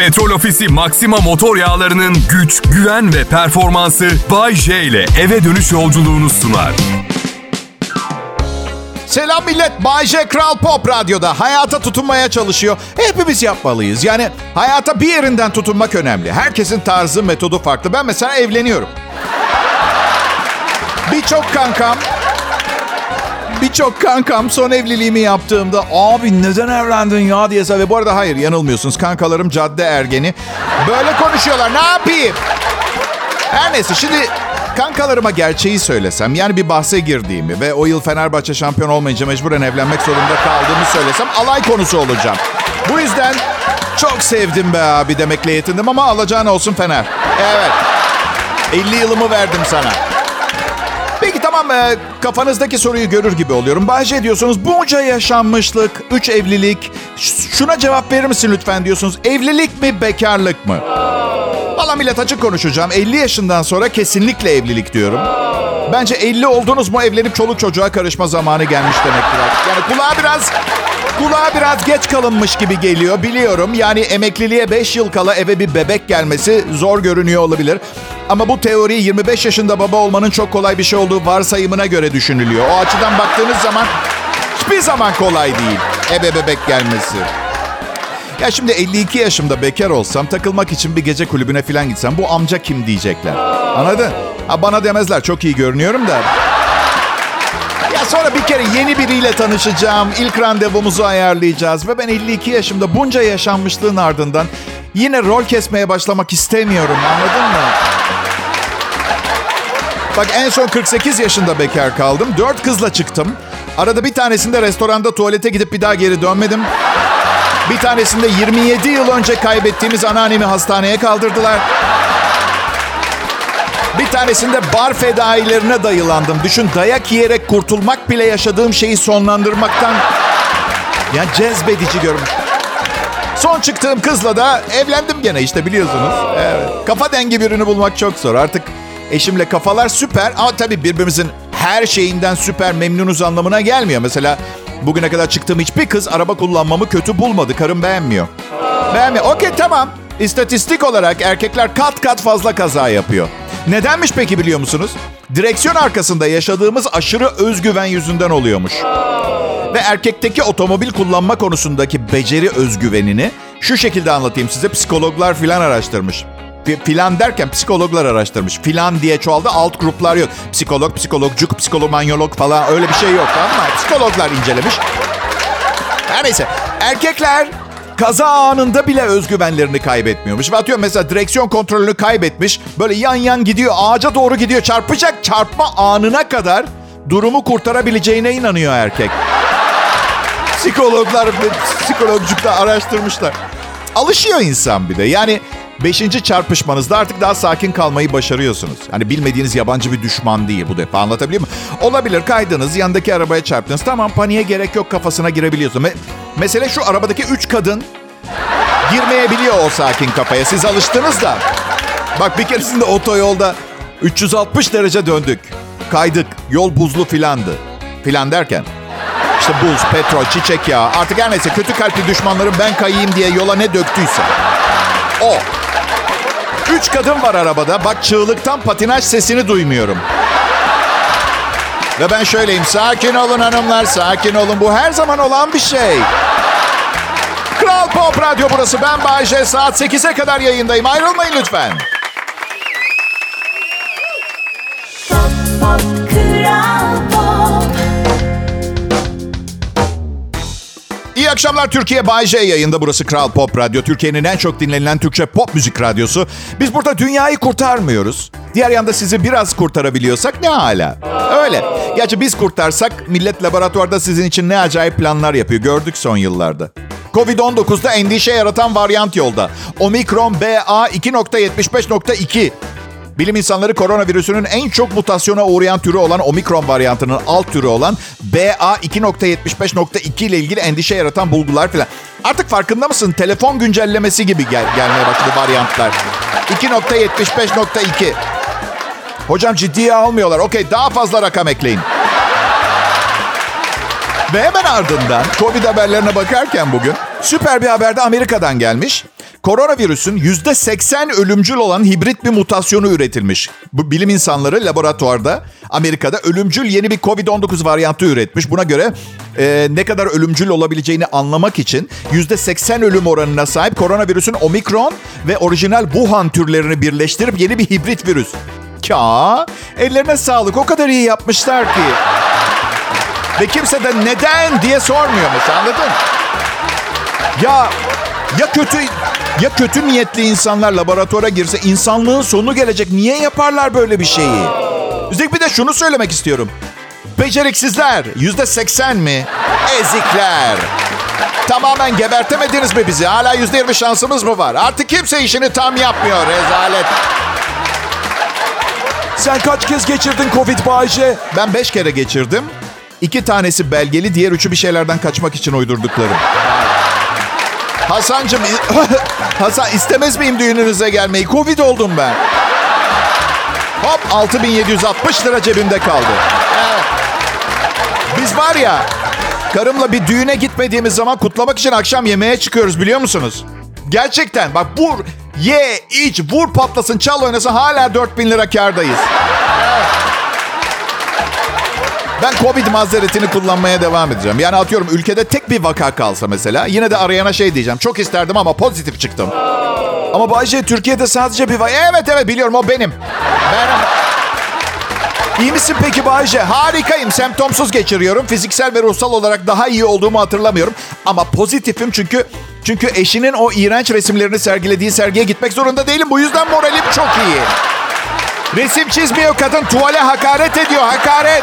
Petrol Ofisi Maxima motor yağlarının güç, güven ve performansı Bay J ile eve dönüş yolculuğunu sunar. Selam millet, Bay J Kral Pop Radyo'da hayata tutunmaya çalışıyor. Hepimiz yapmalıyız. Yani hayata bir yerinden tutunmak önemli. Herkesin tarzı, metodu farklı. Ben mesela evleniyorum. Birçok kankam son evliliğimi yaptığımda abi neden evlendin ya diye soruyor. Bu arada hayır, yanılmıyorsunuz. Kankalarım cadde ergeni. Böyle konuşuyorlar. Ne yapayım? Her neyse, şimdi kankalarıma gerçeği söylesem, yani bir bahse girdiğimi ve o yıl Fenerbahçe şampiyon olmayınca mecburen evlenmek zorunda kaldığımı söylesem alay konusu olacağım. Bu yüzden çok sevdim be abi demekle yetindim ama alacağına olsun Fener. Evet. 50 yılımı verdim sana. Peki tamam, kafanızdaki soruyu görür gibi oluyorum. Bahçe diyorsunuz, bunca yaşanmışlık, 3 evlilik, şuna cevap verir misin lütfen diyorsunuz. Evlilik mi, bekarlık mı? Valla millet, açık konuşacağım. 50 yaşından sonra kesinlikle evlilik diyorum. Bence 50 oldunuz mu evlenip çoluk çocuğa karışma zamanı gelmiş demektir. Yani kulağa biraz geç kalınmış gibi geliyor, biliyorum. Yani emekliliğe 5 yıl kala eve bir bebek gelmesi zor görünüyor olabilir. Ama bu teori 25 yaşında baba olmanın çok kolay bir şey olduğu varsayımına göre düşünülüyor. O açıdan baktığınız zaman hiçbir zaman kolay değil ebe bebek gelmesi. Ya şimdi 52 yaşımda bekar olsam, takılmak için bir gece kulübüne falan gitsem bu amca kim diyecekler. Anladın? Ha, bana demezler, çok iyi görünüyorum da. Ya sonra bir kere yeni biriyle tanışacağım, ilk randevumuzu ayarlayacağız ve ben 52 yaşımda bunca yaşanmışlığın ardından yine rol kesmeye başlamak istemiyorum, anladın mı? Bak, en son 48 yaşında bekar kaldım, 4 kızla çıktım. Arada bir tanesinde restoranda tuvalete gidip bir daha geri dönmedim. Bir tanesinde 27 yıl önce kaybettiğimiz anneannemi hastaneye kaldırdılar. Bir tanesinde bar fedailerine dayılandım. Düşün, dayak yiyerek kurtulmak bile yaşadığım şeyi sonlandırmaktan ya cezbedici görmüş. Son çıktığım kızla da evlendim gene işte, biliyorsunuz. Evet. Kafa dengi birini bulmak çok zor. Artık eşimle kafalar süper ama tabii birbirimizin her şeyinden süper memnunuz anlamına gelmiyor. Mesela bugüne kadar çıktığım hiçbir kız araba kullanmamı kötü bulmadı. Karım beğenmiyor. Beğenmiyor. Okey, tamam. İstatistik olarak erkekler kat kat fazla kaza yapıyor. Nedenmiş peki, biliyor musunuz? Direksiyon arkasında yaşadığımız aşırı özgüven yüzünden oluyormuş. Ve erkekteki otomobil kullanma konusundaki beceri özgüvenini şu şekilde anlatayım size. Psikologlar filan araştırmış. Filan derken psikologlar araştırmış. Filan diye çoğaldı, alt gruplar yok. Psikolog, psikologcuk, psikolomanyolog falan öyle bir şey yok ama psikologlar incelemiş. Her neyse, erkekler kaza anında bile özgüvenlerini kaybetmiyormuş. Ve atıyorum mesela direksiyon kontrolünü kaybetmiş. Böyle yan yan gidiyor, ağaca doğru gidiyor, çarpacak, çarpma anına kadar durumu kurtarabileceğine inanıyor erkek. Psikologlar, psikologcuk da araştırmışlar. Alışıyor insan bir de. Yani 5. çarpışmanızda artık daha sakin kalmayı başarıyorsunuz. Hani bilmediğiniz yabancı bir düşman değil bu defa, anlatabiliyor muyum? Olabilir, kaydınız, yandaki arabaya çarptınız. Tamam, paniğe gerek yok kafasına girebiliyorsun. Mesele şu, arabadaki 3 kadın girmeyebiliyor o sakin kafaya. Siz alıştınız da. Bak, bir keresinde otoyolda 360 derece döndük. Kaydık, yol buzlu filandı. Filan derken işte buz, petrol, çiçek yağı. Artık her neyse, kötü kalpli düşmanlarım ben kayayım diye yola ne döktüyse o. 3 kadın var arabada. Bak, çığlıktan patinaj sesini duymuyorum. Ve ben şöyleyim. Sakin olun hanımlar, sakin olun. Bu her zaman olan bir şey. Kral Pop Radyo burası. Ben Bayece. Saat 8'e kadar yayındayım. Ayrılmayın lütfen. Pop, pop, Kral Pop. İyi akşamlar Türkiye, Bay J yayında. Burası Kral Pop Radyo. Türkiye'nin en çok dinlenilen Türkçe pop müzik radyosu. Biz burada dünyayı kurtarmıyoruz. Diğer yanda sizi biraz kurtarabiliyorsak ne hala. Öyle. Gerçi biz kurtarsak millet laboratuvarda sizin için ne acayip planlar yapıyor. Gördük son yıllarda. Covid-19'da endişe yaratan varyant yolda. Omikron BA 2.75.2. Bilim insanları koronavirüsünün en çok mutasyona uğrayan türü olan Omikron varyantının alt türü olan BA 2.75.2 ile ilgili endişe yaratan bulgular filan. Artık farkında mısın? Telefon güncellemesi gibi gelmeye başladı varyantlar. 2.75.2. Hocam ciddiye almıyorlar. Okey, daha fazla rakam ekleyin. Ve hemen ardından Covid haberlerine bakarken bugün süper bir haber de Amerika'dan gelmiş. Koronavirüsün %80 ölümcül olan hibrit bir mutasyonu üretilmiş. Bu bilim insanları laboratuvarda Amerika'da ölümcül yeni bir COVID-19 varyantı üretmiş. Buna göre ne kadar ölümcül olabileceğini anlamak için %80 ölüm oranına sahip koronavirüsün Omikron ve orijinal Wuhan türlerini birleştirip yeni bir hibrit virüs. Ka, ellerine sağlık, o kadar iyi yapmışlar ki. Ve kimse de neden diye sormuyor mesela, anladın mı? Ya kötü niyetli insanlar laboratuvara girse insanlığın sonu gelecek. Niye yaparlar böyle bir şeyi? Üstelik bir de şunu söylemek istiyorum. Beceriksizler, %80 mi? Ezikler. Tamamen gebertemediniz mi bizi? Hala %20 şansımız mı var? Artık kimse işini tam yapmıyor, rezalet. Sen kaç kez geçirdin Covid Bayece? Ben 5 kere geçirdim. 2 tanesi belgeli, diğer 3'ü bir şeylerden kaçmak için uydurduklarım. Hasancığım, Hasan istemez miyim düğününüze gelmeyi? Covid oldum ben. Hop 6.760 lira cebimde kaldı. Evet. Biz var ya, karımla bir düğüne gitmediğimiz zaman kutlamak için akşam yemeğe çıkıyoruz biliyor musunuz? Gerçekten bak, bu... Ye, iç, vur patlasın, çal oynasın, hala 4000 lira kârdayız. Ben Covid mazeretini kullanmaya devam edeceğim. Yani atıyorum ülkede tek bir vaka kalsa mesela, yine de arayana şey diyeceğim. Çok isterdim ama pozitif çıktım. Ama Bayece, Türkiye'de sadece bir vaka... Evet biliyorum, o benim. İyi misin peki Bayece? Harikayım, semptomsuz geçiriyorum. Fiziksel ve ruhsal olarak daha iyi olduğumu hatırlamıyorum. Ama pozitifim çünkü eşinin o iğrenç resimlerini sergilediği sergiye gitmek zorunda değilim. Bu yüzden moralim çok iyi. Resim çizmiyor kadın, tuvale hakaret ediyor, hakaret.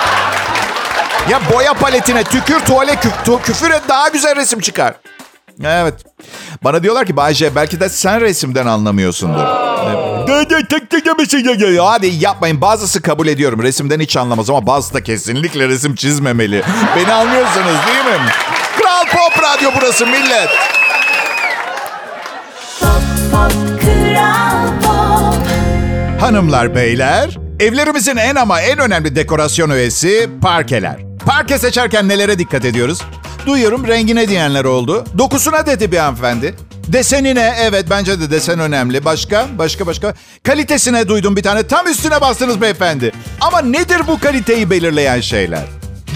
Ya boya paletine tükür, tuvale küfür et, daha güzel resim çıkar. Evet. Bana diyorlar ki Bayece, belki de sen resimden anlamıyorsundur. Hadi yapmayın. Bazısı kabul ediyorum. Resimden hiç anlamaz ama bazısı da kesinlikle resim çizmemeli. Beni anlıyorsunuz değil mi? Kral Pop Radyo burası millet. Hanımlar, beyler, evlerimizin en ama en önemli dekorasyon öğesi parkeler. Parke seçerken nelere dikkat ediyoruz? Duyuyorum rengine diyenler oldu. Dokusuna dedi bir hanımefendi. Desenine, evet bence de desen önemli. Başka. Kalitesine duydum bir tane. Tam üstüne bastınız beyefendi. Ama nedir bu kaliteyi belirleyen şeyler?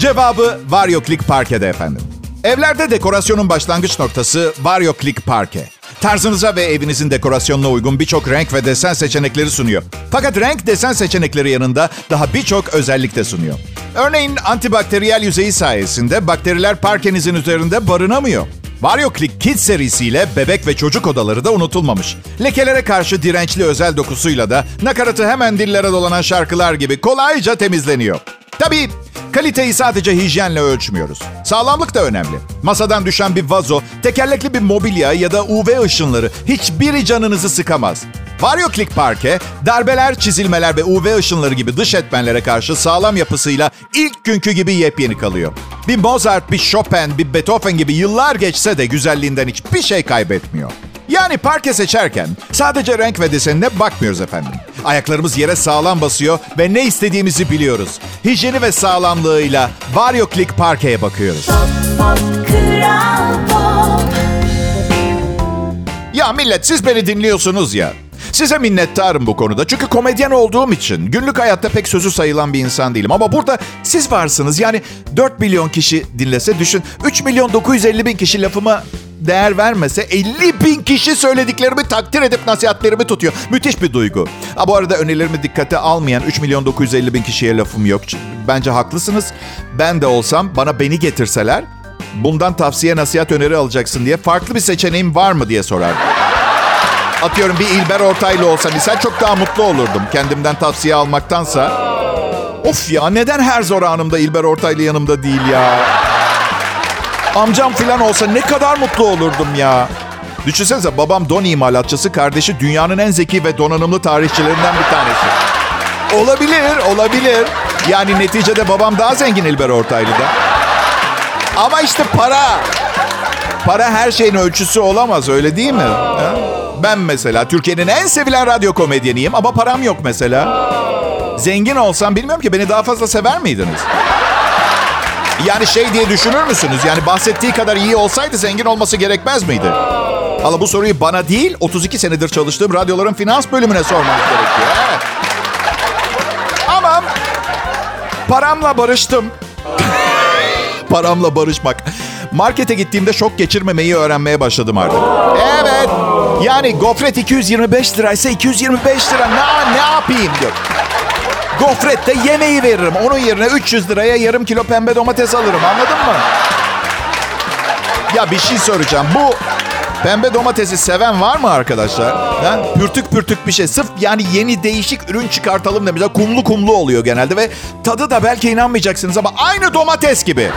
Cevabı Vario Click Parke'de efendim. Evlerde dekorasyonun başlangıç noktası Vario Click Parke. Tarzınıza ve evinizin dekorasyonuna uygun birçok renk ve desen seçenekleri sunuyor. Fakat renk desen seçenekleri yanında daha birçok özellik de sunuyor. Örneğin antibakteriyel yüzeyi sayesinde bakteriler parkenizin üzerinde barınamıyor. Varyo Click Kids serisiyle bebek ve çocuk odaları da unutulmamış. Lekelere karşı dirençli özel dokusuyla da nakaratı hemen dillere dolanan şarkılar gibi kolayca temizleniyor. Tabii kaliteyi sadece hijyenle ölçmüyoruz. Sağlamlık da önemli. Masadan düşen bir vazo, tekerlekli bir mobilya ya da UV ışınları hiçbiri canınızı sıkamaz. Vario Click Parke, darbeler, çizilmeler ve UV ışınları gibi dış etmenlere karşı sağlam yapısıyla ilk günkü gibi yepyeni kalıyor. Bir Mozart, bir Chopin, bir Beethoven gibi yıllar geçse de güzelliğinden hiçbir şey kaybetmiyor. Yani parke seçerken sadece renk ve desenine bakmıyoruz efendim. Ayaklarımız yere sağlam basıyor ve ne istediğimizi biliyoruz. Hijyeni ve sağlamlığıyla Vario Click Parke'ye bakıyoruz. Pop, pop, Kral Pop. Ya millet, siz beni dinliyorsunuz ya. Size minnettarım bu konuda. Çünkü komedyen olduğum için günlük hayatta pek sözü sayılan bir insan değilim. Ama burada siz varsınız. Yani 4 milyon kişi dinlese, düşün. 3 milyon 950 bin kişi lafıma değer vermese, 50 bin kişi söylediklerimi takdir edip nasihatlerimi tutuyor. Müthiş bir duygu. Ha, bu arada önerilerimi dikkate almayan 3 milyon 950 bin kişiye lafım yok. Bence haklısınız. Ben de olsam, bana beni getirseler, bundan tavsiye, nasihat, öneri alacaksın diye farklı bir seçeneğim var mı diye sorardım. Atıyorum bir İlber Ortaylı olsa misal, çok daha mutlu olurdum kendimden tavsiye almaktansa. Of ya, neden her zor anımda İlber Ortaylı yanımda değil ya? Amcam falan olsa ne kadar mutlu olurdum ya. Düşünsenize, babam don imalatçısı, kardeşi dünyanın en zeki ve donanımlı tarihçilerinden bir tanesi. Olabilir. Yani neticede babam daha zengin İlber Ortaylı'dan. Ama işte para her şeyin ölçüsü olamaz, öyle değil mi? Ha? Ben mesela Türkiye'nin en sevilen radyo komedyeniyim ama param yok mesela. Zengin olsam bilmiyorum ki, beni daha fazla sever miydiniz? Yani şey diye düşünür müsünüz? Yani bahsettiği kadar iyi olsaydı zengin olması gerekmez miydi? Valla bu soruyu bana değil, 32 senedir çalıştığım radyoların finans bölümüne sormanız gerekiyor. Evet. Ama paramla barıştım. Paramla barışmak. Markete gittiğimde şok geçirmemeyi öğrenmeye başladım artık. Evet. Yani gofret 225 liraysa 225 lira ne yapayım diyor. Gofrette yemeği veririm. Onun yerine 300 liraya yarım kilo pembe domates alırım. Anladın mı? Ya bir şey soracağım. Bu pembe domatesi seven var mı arkadaşlar? Ha? Pürtük pürtük bir şey. Sırf yani yeni değişik ürün çıkartalım demişler. Kumlu kumlu oluyor genelde ve tadı da belki inanmayacaksınız ama aynı domates gibi.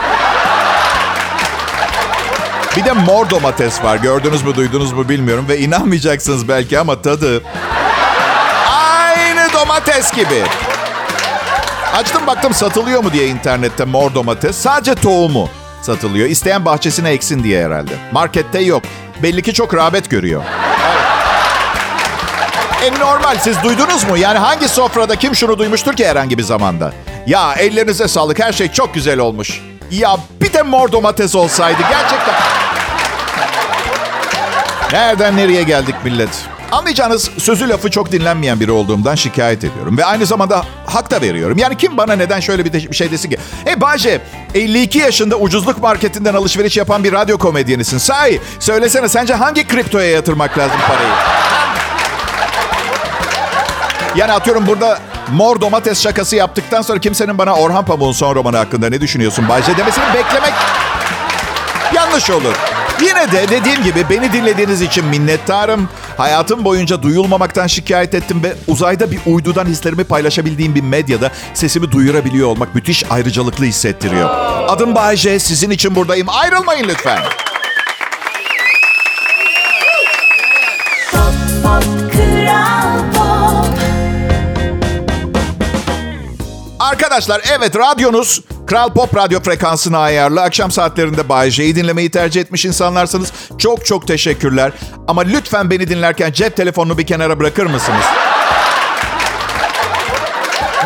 Bir de mor domates var. Gördünüz mü, duydunuz mu bilmiyorum ve inanmayacaksınız belki ama tadı aynı domates gibi. Açtım baktım satılıyor mu diye internette mor domates. Sadece tohumu satılıyor. İsteyen bahçesine eksin diye herhalde. Markette yok. Belli ki çok rağbet görüyor. Normal. Siz duydunuz mu? Yani hangi sofrada kim şunu duymuştur ki herhangi bir zamanda? Ya ellerinize sağlık. Her şey çok güzel olmuş. Ya bir de mor domates olsaydı gerçekten. Nereden nereye geldik millet? Anlayacağınız sözü lafı çok dinlenmeyen biri olduğumdan şikayet ediyorum. Ve aynı zamanda hak da veriyorum. Yani kim bana neden şöyle bir şey desin ki? Bayece, 52 yaşında ucuzluk marketinden alışveriş yapan bir radyo komedyenisin. Sahi, söylesene sence hangi kriptoya yatırmak lazım parayı? Yani atıyorum burada mor domates şakası yaptıktan sonra kimsenin bana Orhan Pamuk'un son romanı hakkında ne düşünüyorsun Bayece demesini beklemek yanlış olur. Yine de dediğim gibi beni dinlediğiniz için minnettarım. Hayatım boyunca duyulmamaktan şikayet ettim ve uzayda bir uydudan hislerimi paylaşabildiğim bir medyada sesimi duyurabiliyor olmak müthiş ayrıcalıklı hissettiriyor. Adım Bayece, sizin için buradayım. Ayrılmayın lütfen. Pop, pop, Kral Pop. Arkadaşlar evet radyonuz Kral Pop Radyo frekansına ayarlı. Akşam saatlerinde Bayece'yi dinlemeyi tercih etmiş insanlarsanız çok çok teşekkürler. Ama lütfen beni dinlerken cep telefonunu bir kenara bırakır mısınız?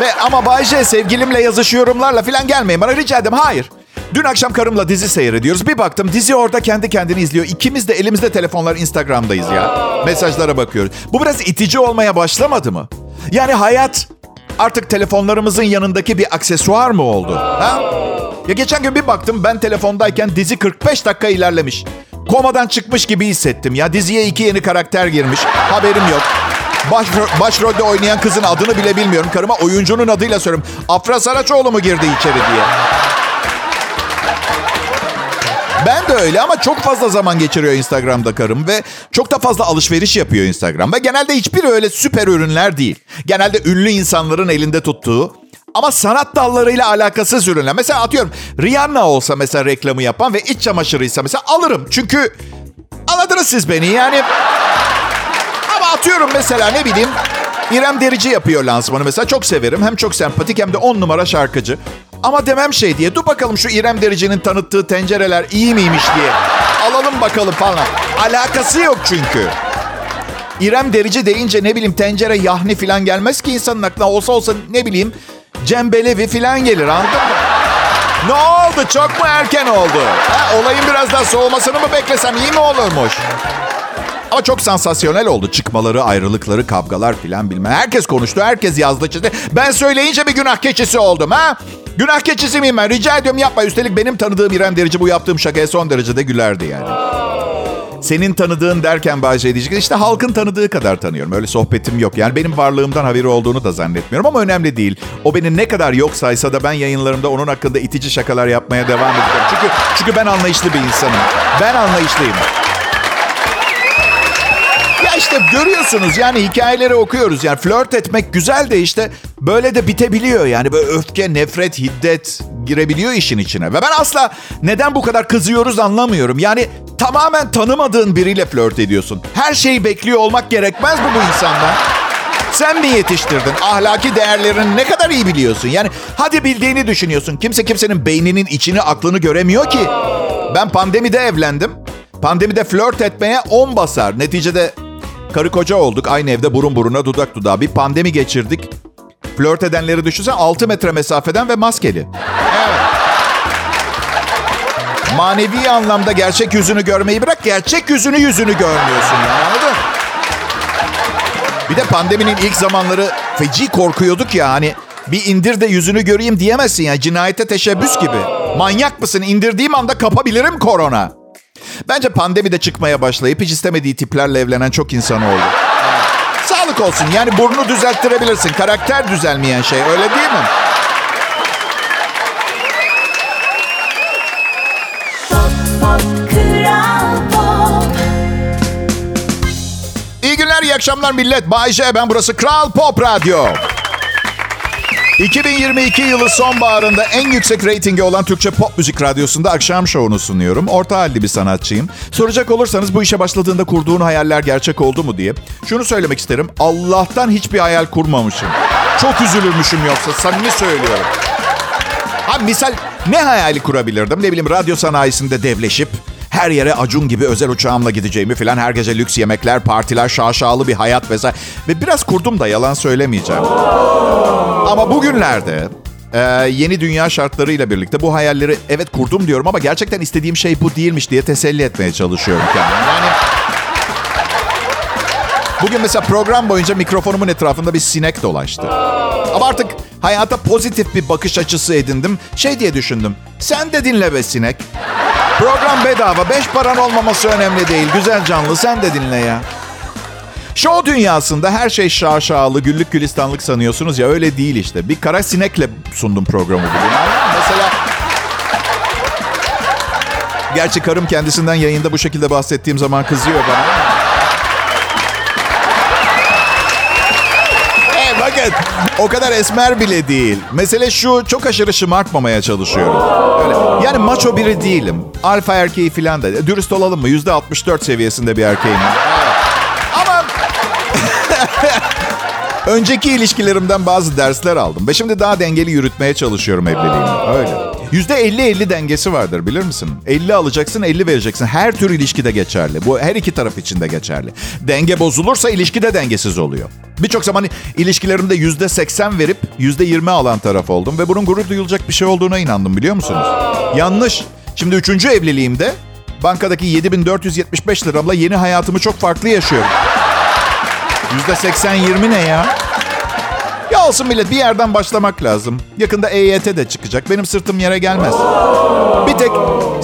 Ve ama Bayece sevgilimle yazışıyorumlarla falan gelmeyin bana rica ederim. Hayır. Dün akşam karımla dizi seyrediyoruz. Bir baktım dizi orada kendi kendini izliyor. İkimiz de elimizde telefonlar Instagram'dayız ya. Mesajlara bakıyoruz. Bu biraz itici olmaya başlamadı mı? Yani hayat... Artık telefonlarımızın yanındaki bir aksesuar mı oldu? Ha? Ya geçen gün bir baktım ben telefondayken dizi 45 dakika ilerlemiş. Komadan çıkmış gibi hissettim ya. Diziye 2 yeni karakter girmiş. Haberim yok. Başrolde oynayan kızın adını bile bilmiyorum. Karıma oyuncunun adıyla söylüyorum. Afra Saraçoğlu mu girdi içeri diye. Ben de öyle ama çok fazla zaman geçiriyor Instagram'da karım ve çok da fazla alışveriş yapıyor Instagram. Ve genelde hiçbiri öyle süper ürünler değil. Genelde ünlü insanların elinde tuttuğu ama sanat dallarıyla alakasız ürünler. Mesela atıyorum Rihanna olsa mesela reklamı yapan ve iç çamaşırıysa mesela alırım. Çünkü anladınız siz beni yani. Ama atıyorum mesela ne bileyim İrem Derici yapıyor lansmanı mesela çok severim. Hem çok sempatik hem de 10 numara şarkıcı. Ama demem şey diye. Dur bakalım şu İrem Derici'nin tanıttığı tencereler iyi miymiş diye. Alalım bakalım falan. Alakası yok çünkü. İrem Derici deyince ne bileyim tencere yahni falan gelmez ki insanın aklına. Olsa ne bileyim Cem Belevi falan gelir anladın mı? Ne oldu? Çok mu erken oldu? Ha, olayın biraz daha soğumasını mı beklesem iyi mi olurmuş? Ama çok sansasyonel oldu. Çıkmaları, ayrılıkları, kavgalar filan bilmem. Herkes konuştu, herkes yazdı, çizdi. Ben söyleyince bir günah keçisi oldum ha? Günah keçisi miyim ben? Rica ediyorum yapma. Üstelik benim tanıdığım İrem Derici bu yaptığım şakaya son derecede gülerdi yani. Senin tanıdığın derken Bayece diyecek. İşte halkın tanıdığı kadar tanıyorum. Öyle sohbetim yok. Yani benim varlığımdan haberi olduğunu da zannetmiyorum ama önemli değil. O beni ne kadar yok saysa da ben yayınlarımda onun hakkında itici şakalar yapmaya devam edeceğim. Çünkü ben anlayışlı bir insanım. Ben anlayışlıyım. İşte görüyorsunuz yani hikayeleri okuyoruz. Yani flört etmek güzel de işte böyle de bitebiliyor. Yani böyle öfke, nefret, hiddet girebiliyor işin içine. Ve ben asla neden bu kadar kızıyoruz anlamıyorum. Yani tamamen tanımadığın biriyle flört ediyorsun. Her şeyi bekliyor olmak gerekmez mi bu insandan? Sen mi yetiştirdin? Ahlaki değerlerini ne kadar iyi biliyorsun? Yani hadi bildiğini düşünüyorsun. Kimse kimsenin beyninin içini, aklını göremiyor ki. Ben pandemide evlendim. Pandemide flört etmeye 10 basar. Neticede... Karı koca olduk. Aynı evde burun buruna, dudak dudağa. Bir pandemi geçirdik. Flört edenleri düşünsen 6 metre mesafeden ve maskeli. Evet. Manevi anlamda gerçek yüzünü görmeyi bırak, gerçek yüzünü görmüyorsun ya, anladın? Bir de pandeminin ilk zamanları feci korkuyorduk ya, hani bir indir de yüzünü göreyim diyemezsin ya, cinayete teşebbüs gibi. Manyak mısın? İndirdiğim anda kapabilirim korona. Bence pandemi de çıkmaya başlayıp hiç istemediği tiplerle evlenen çok insan oldu. Sağlık olsun. Yani burnu düzelttirebilirsin. Karakter düzelmeyen şey. Öyle değil mi? İyi günler, iyi akşamlar millet. Bay J, ben, burası Kral Pop Radyo. 2022 yılı sonbaharında en yüksek reytingi olan Türkçe pop müzik radyosunda akşam şovunu sunuyorum. Orta halli bir sanatçıyım. Soracak olursanız bu işe başladığında kurduğun hayaller gerçek oldu mu diye. Şunu söylemek isterim. Allah'tan hiçbir hayal kurmamışım. Çok üzülürmüşüm yoksa, samimi söylüyorum. Abi misal ne hayali kurabilirdim? Ne bileyim, radyo sanayisinde devleşip her yere Acun gibi özel uçağımla gideceğimi falan, her gece lüks yemekler, partiler, şaşalı bir hayat vesaire. Ve biraz kurdum da, yalan söylemeyeceğim. Ama bugünlerde yeni dünya şartlarıyla birlikte bu hayalleri evet kurdum diyorum ama gerçekten istediğim şey bu değilmiş diye teselli etmeye çalışıyorum kendimi. Yani bugün mesela program boyunca mikrofonumun etrafında bir sinek dolaştı. Ama artık hayata pozitif bir bakış açısı edindim. Şey diye düşündüm. Sen de dinle be sinek. Program bedava. 5 paran olmaması önemli değil. Güzel canlı, sen de dinle ya. Şov dünyasında her şey şaşalı, güllük gülistanlık sanıyorsunuz ya, öyle değil işte. Bir kara sinekle sundum programı bugün. Mesela... Gerçi karım kendisinden yayında bu şekilde bahsettiğim zaman kızıyor bana. Bakın o kadar esmer bile değil. Mesele şu, çok aşırı şımartmamaya çalışıyorum. Öyle. Yani maço biri değilim. Alfa erkeği falan da. Dürüst olalım mı? %64 seviyesinde bir erkeğim. Önceki ilişkilerimden bazı dersler aldım. Ve şimdi daha dengeli yürütmeye çalışıyorum evliliğimi. Öyle. %50-50 dengesi vardır, bilir misin? 50 alacaksın, 50 vereceksin. Her tür ilişkide geçerli. Bu her iki taraf için de geçerli. Denge bozulursa ilişki de dengesiz oluyor. Birçok zaman ilişkilerimde %80 verip %20 alan taraf oldum. Ve bunun gurur duyulacak bir şey olduğuna inandım, biliyor musunuz? Yanlış. Şimdi 3. evliliğimde bankadaki 7.475 liramla yeni hayatımı çok farklı yaşıyorum. %80-20 ne ya? Ya olsun millet, bir yerden başlamak lazım. Yakında EYT de çıkacak. Benim sırtım yere gelmez. Bir tek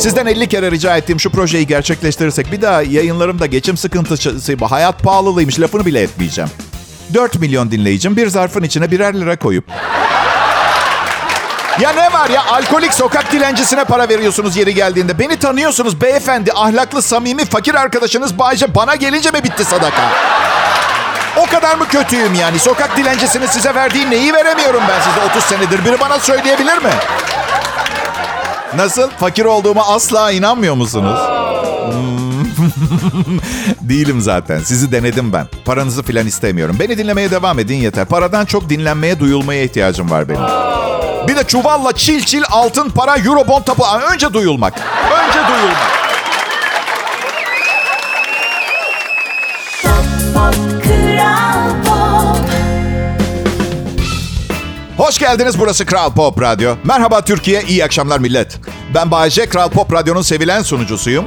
sizden 50 kere rica ettiğim şu projeyi gerçekleştirirsek bir daha yayınlarımda geçim sıkıntısı, hayat pahalılıymış lafını bile etmeyeceğim. 4 milyon dinleyicim bir zarfın içine birer lira koyup. Ya ne var ya, alkolik sokak dilencisine para veriyorsunuz yeri geldiğinde. Beni tanıyorsunuz beyefendi, ahlaklı, samimi, fakir arkadaşınız Bayece, bana gelince mi bitti sadaka? O kadar mı kötüyüm yani? Sokak dilencisinin size verdiği neyi veremiyorum ben size 30 senedir? Biri bana söyleyebilir mi? Nasıl? Fakir olduğuma asla inanmıyor musunuz? Değilim zaten. Sizi denedim ben. Paranızı filan istemiyorum. Beni dinlemeye devam edin yeter. Paradan çok dinlenmeye, duyulmaya ihtiyacım var benim. Bir de çuvalla çil altın para, Eurobond tapu. Önce duyulmak. Önce duyulmak. Hoş geldiniz. Burası Kral Pop Radyo. Merhaba Türkiye, iyi akşamlar millet. Ben Bayece, Kral Pop Radyo'nun sevilen sunucusuyum.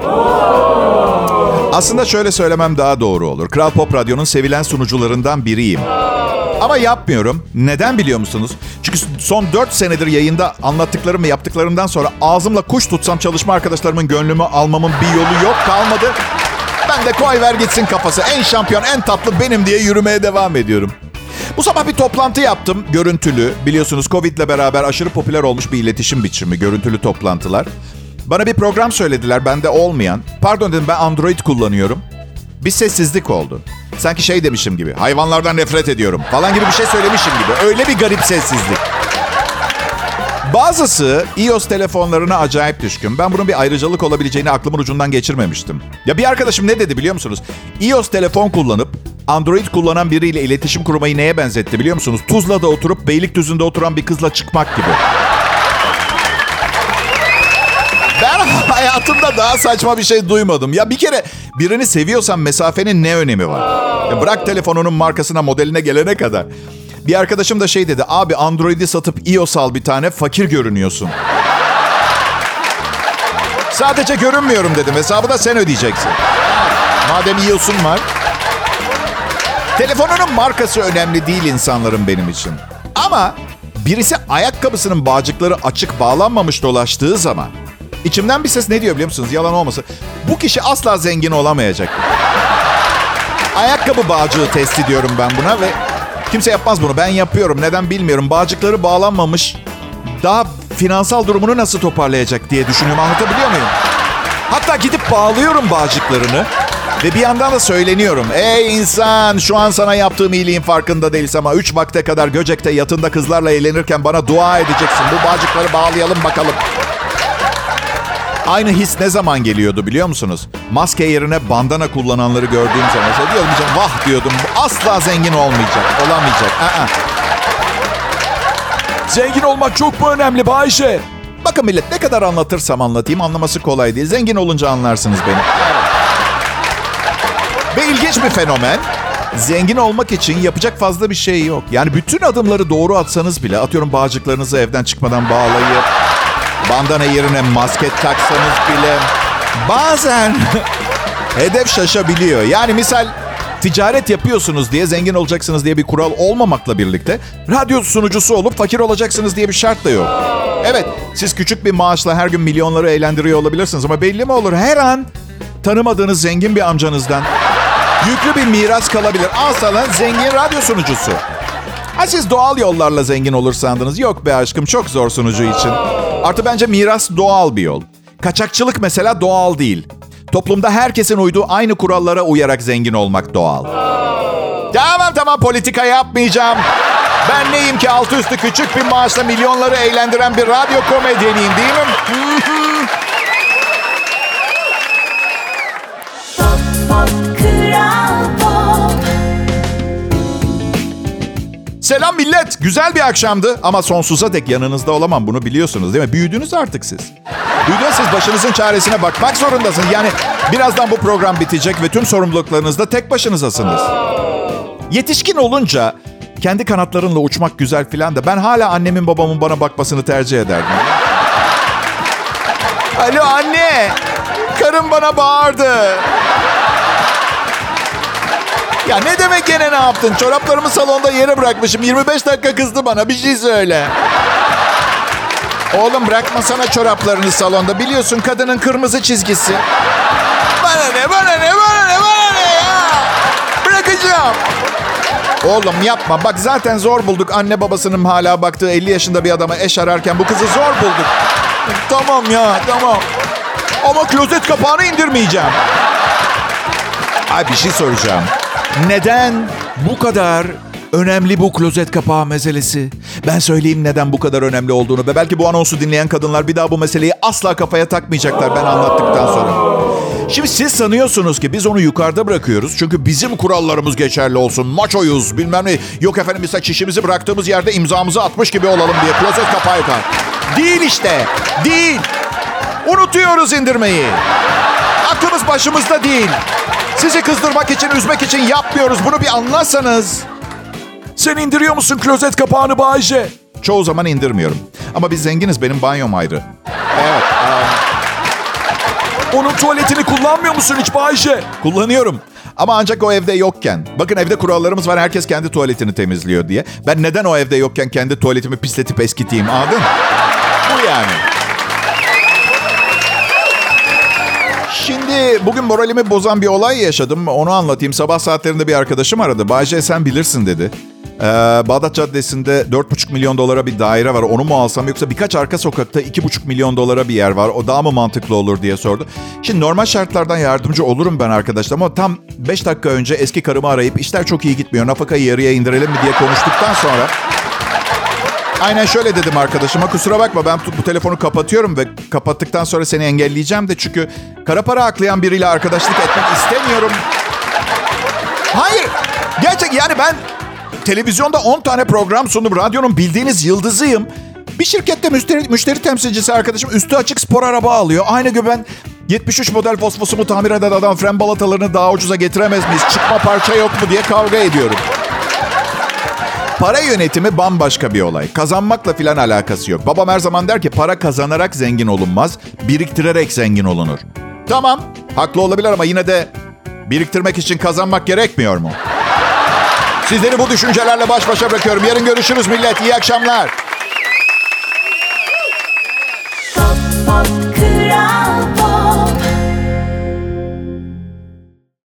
Aslında şöyle söylemem daha doğru olur. Kral Pop Radyo'nun sevilen sunucularından biriyim. Ama yapmıyorum. Neden biliyor musunuz? Çünkü son 4 senedir yayında anlattıklarım ve yaptıklarımdan sonra ağzımla kuş tutsam çalışma arkadaşlarımın gönlümü almamın bir yolu yok, kalmadı. Ben de koy ver gitsin kafası. En şampiyon, en tatlı benim diye yürümeye devam ediyorum. Bu sabah bir toplantı yaptım, görüntülü. Biliyorsunuz Covid'le beraber aşırı popüler olmuş bir iletişim biçimi, görüntülü toplantılar. Bana bir program söylediler, bende olmayan. Pardon dedim, ben Android kullanıyorum. Bir sessizlik oldu. Sanki şey demişim gibi, hayvanlardan nefret ediyorum falan gibi bir şey söylemişim gibi. Öyle bir garip sessizlik. Bazısı iOS telefonlarına acayip düşkün. Ben bunun bir ayrıcalık olabileceğini aklımın ucundan geçirmemiştim. Ya bir arkadaşım ne dedi biliyor musunuz? iOS telefon kullanıp Android kullanan biriyle iletişim kurmayı neye benzetti biliyor musunuz? Tuzla'da oturup Beylikdüzü'nde oturan bir kızla çıkmak gibi. Ben hayatımda daha saçma bir şey duymadım. Ya bir kere birini seviyorsan mesafenin ne önemi var? Ya bırak telefonunun markasına, modeline gelene kadar. Bir arkadaşım da şey dedi. Abi Android'i satıp iOS al bir tane, fakir görünüyorsun. Sadece görünmüyorum dedim. Hesabı da sen ödeyeceksin. Madem yiyorsun var. Telefonunun markası önemli değil insanların benim için. Ama birisi ayakkabısının bağcıkları açık bağlanmamış dolaştığı zaman içimden bir ses ne diyor biliyor musunuz? Yalan olmasın. Bu kişi asla zengin olamayacak. Ayakkabı bağcığı testi diyorum ben buna ve kimse yapmaz bunu. Ben yapıyorum. Neden bilmiyorum. Bağcıkları bağlanmamış daha finansal durumunu nasıl toparlayacak diye düşünüyorum. Anlatabiliyor muyum? Hatta gidip bağlıyorum bağcıklarını. Ve bir yandan da söyleniyorum. Ey insan, şu an sana yaptığım iyiliğin farkında değilsin ama 3 vakte kadar Göcek'te yatında kızlarla eğlenirken bana dua edeceksin. Bu bağcıkları bağlayalım bakalım. Aynı his ne zaman geliyordu biliyor musunuz? Maske yerine bandana kullananları gördüğüm zaman diyordum, vah diyordum, bu asla zengin olamayacak. Zengin olmak çok mu önemli Bayece? Bakın millet, ne kadar anlatırsam anlatayım anlaması kolay değil. Zengin olunca anlarsınız beni. Ve ilginç bir fenomen. Zengin olmak için yapacak fazla bir şey yok. Yani bütün adımları doğru atsanız bile, atıyorum bağcıklarınızı evden çıkmadan bağlayıp bandana yerine maske taksanız bile bazen hedef şaşabiliyor. Yani misal ticaret yapıyorsunuz diye zengin olacaksınız diye bir kural olmamakla birlikte radyo sunucusu olup fakir olacaksınız diye bir şart da yok. Evet, siz küçük bir maaşla her gün milyonları eğlendiriyor olabilirsiniz ama belli mi olur? Her an tanımadığınız zengin bir amcanızdan yüklü bir miras kalabilir. Aslan zengin radyo sunucusu. Ha, siz doğal yollarla zengin olur sandınız. Yok be aşkım, çok zor sunucu için. Artı bence miras doğal bir yol. Kaçakçılık mesela doğal değil. Toplumda herkesin uyduğu aynı kurallara uyarak zengin olmak doğal. Tamam politika yapmayacağım. Ben neyim ki altı üstü küçük bir maaşla milyonları eğlendiren bir radyo komedyeniyim değil mi? Selam millet. Güzel bir akşamdı ama sonsuza dek yanınızda olamam, bunu biliyorsunuz değil mi? Büyüdünüz artık siz. Büyüdünüz, siz başınızın çaresine bakmak zorundasınız. Yani birazdan bu program bitecek ve tüm sorumluluklarınızda tek başınızasınız. Yetişkin olunca kendi kanatlarınla uçmak güzel filan da ben hala annemin babamın bana bakmasını tercih ederdim. Alo anne, karım bana bağırdı. Ya ne demek, gene ne yaptın? Çoraplarımı salonda yere bırakmışım. 25 dakika kızdı bana. Bir şey söyle. Oğlum bırakmasana çoraplarını salonda. Biliyorsun kadının kırmızı çizgisi. Bana ne ya? Bırakacağım. Oğlum yapma. Bak zaten zor bulduk. Anne babasının hala baktığı 50 yaşında bir adama eş ararken bu kızı zor bulduk. Tamam. Ama klozet kapağını indirmeyeceğim. Ay bir şey soracağım. Neden bu kadar önemli bu klozet kapağı meselesi? Ben söyleyeyim neden bu kadar önemli olduğunu ve belki bu anonsu dinleyen kadınlar bir daha bu meseleyi asla kafaya takmayacaklar ben anlattıktan sonra. Şimdi siz sanıyorsunuz ki biz onu yukarıda bırakıyoruz çünkü bizim kurallarımız geçerli olsun. Maçoyuz bilmem ne. Yok efendim mesela çişimizi bıraktığımız yerde imzamızı atmış gibi olalım diye klozet kapağı yukarı. Değil işte. Değil. Unutuyoruz indirmeyi. Aklımız başımızda değil. Sizi kızdırmak için, üzmek için yapmıyoruz. Bunu bir anlasanız. Sen indiriyor musun klozet kapağını Bayece? Çoğu zaman indirmiyorum. Ama biz zenginiz. Benim banyom ayrı. Evet. Onun tuvaletini kullanmıyor musun hiç Bayece? Kullanıyorum. Ama ancak o evde yokken. Bakın evde kurallarımız var. Herkes kendi tuvaletini temizliyor diye. Ben neden o evde yokken kendi tuvaletimi pisletip eskiteyim? Anladın mı? Bu yani. Şimdi bugün moralimi bozan bir olay yaşadım. Onu anlatayım. Sabah saatlerinde bir arkadaşım aradı. Bayece sen bilirsin dedi. Bağdat Caddesi'nde $4,5 milyon bir daire var. Onu mu alsam yoksa birkaç arka sokakta $2,5 milyon bir yer var. O daha mı mantıklı olur diye sordu. Şimdi normal şartlardan yardımcı olurum ben arkadaşlarım. Ama tam 5 dakika önce eski karımı arayıp işler çok iyi gitmiyor. Nafakayı yarıya indirelim mi diye konuştuktan sonra... Aynen şöyle dedim arkadaşıma, kusura bakma ben bu telefonu kapatıyorum ve kapattıktan sonra seni engelleyeceğim de çünkü kara para aklayan biriyle arkadaşlık etmek istemiyorum. Hayır, gerçek yani ben televizyonda 10 tane program sundum, radyonun bildiğiniz yıldızıyım. Bir şirkette müşteri temsilcisi arkadaşım üstü açık spor araba alıyor. Aynı gün ben 73 model fosfosumu tamir eden adam fren balatalarını daha ucuza getiremez miyiz, çıkma parça yok mu diye kavga ediyorum. Para yönetimi bambaşka bir olay. Kazanmakla filan alakası yok. Babam her zaman der ki para kazanarak zengin olunmaz, biriktirerek zengin olunur. Tamam, haklı olabilir ama yine de biriktirmek için kazanmak gerekmiyor mu? Sizleri bu düşüncelerle baş başa bırakıyorum. Yarın görüşürüz millet. İyi akşamlar.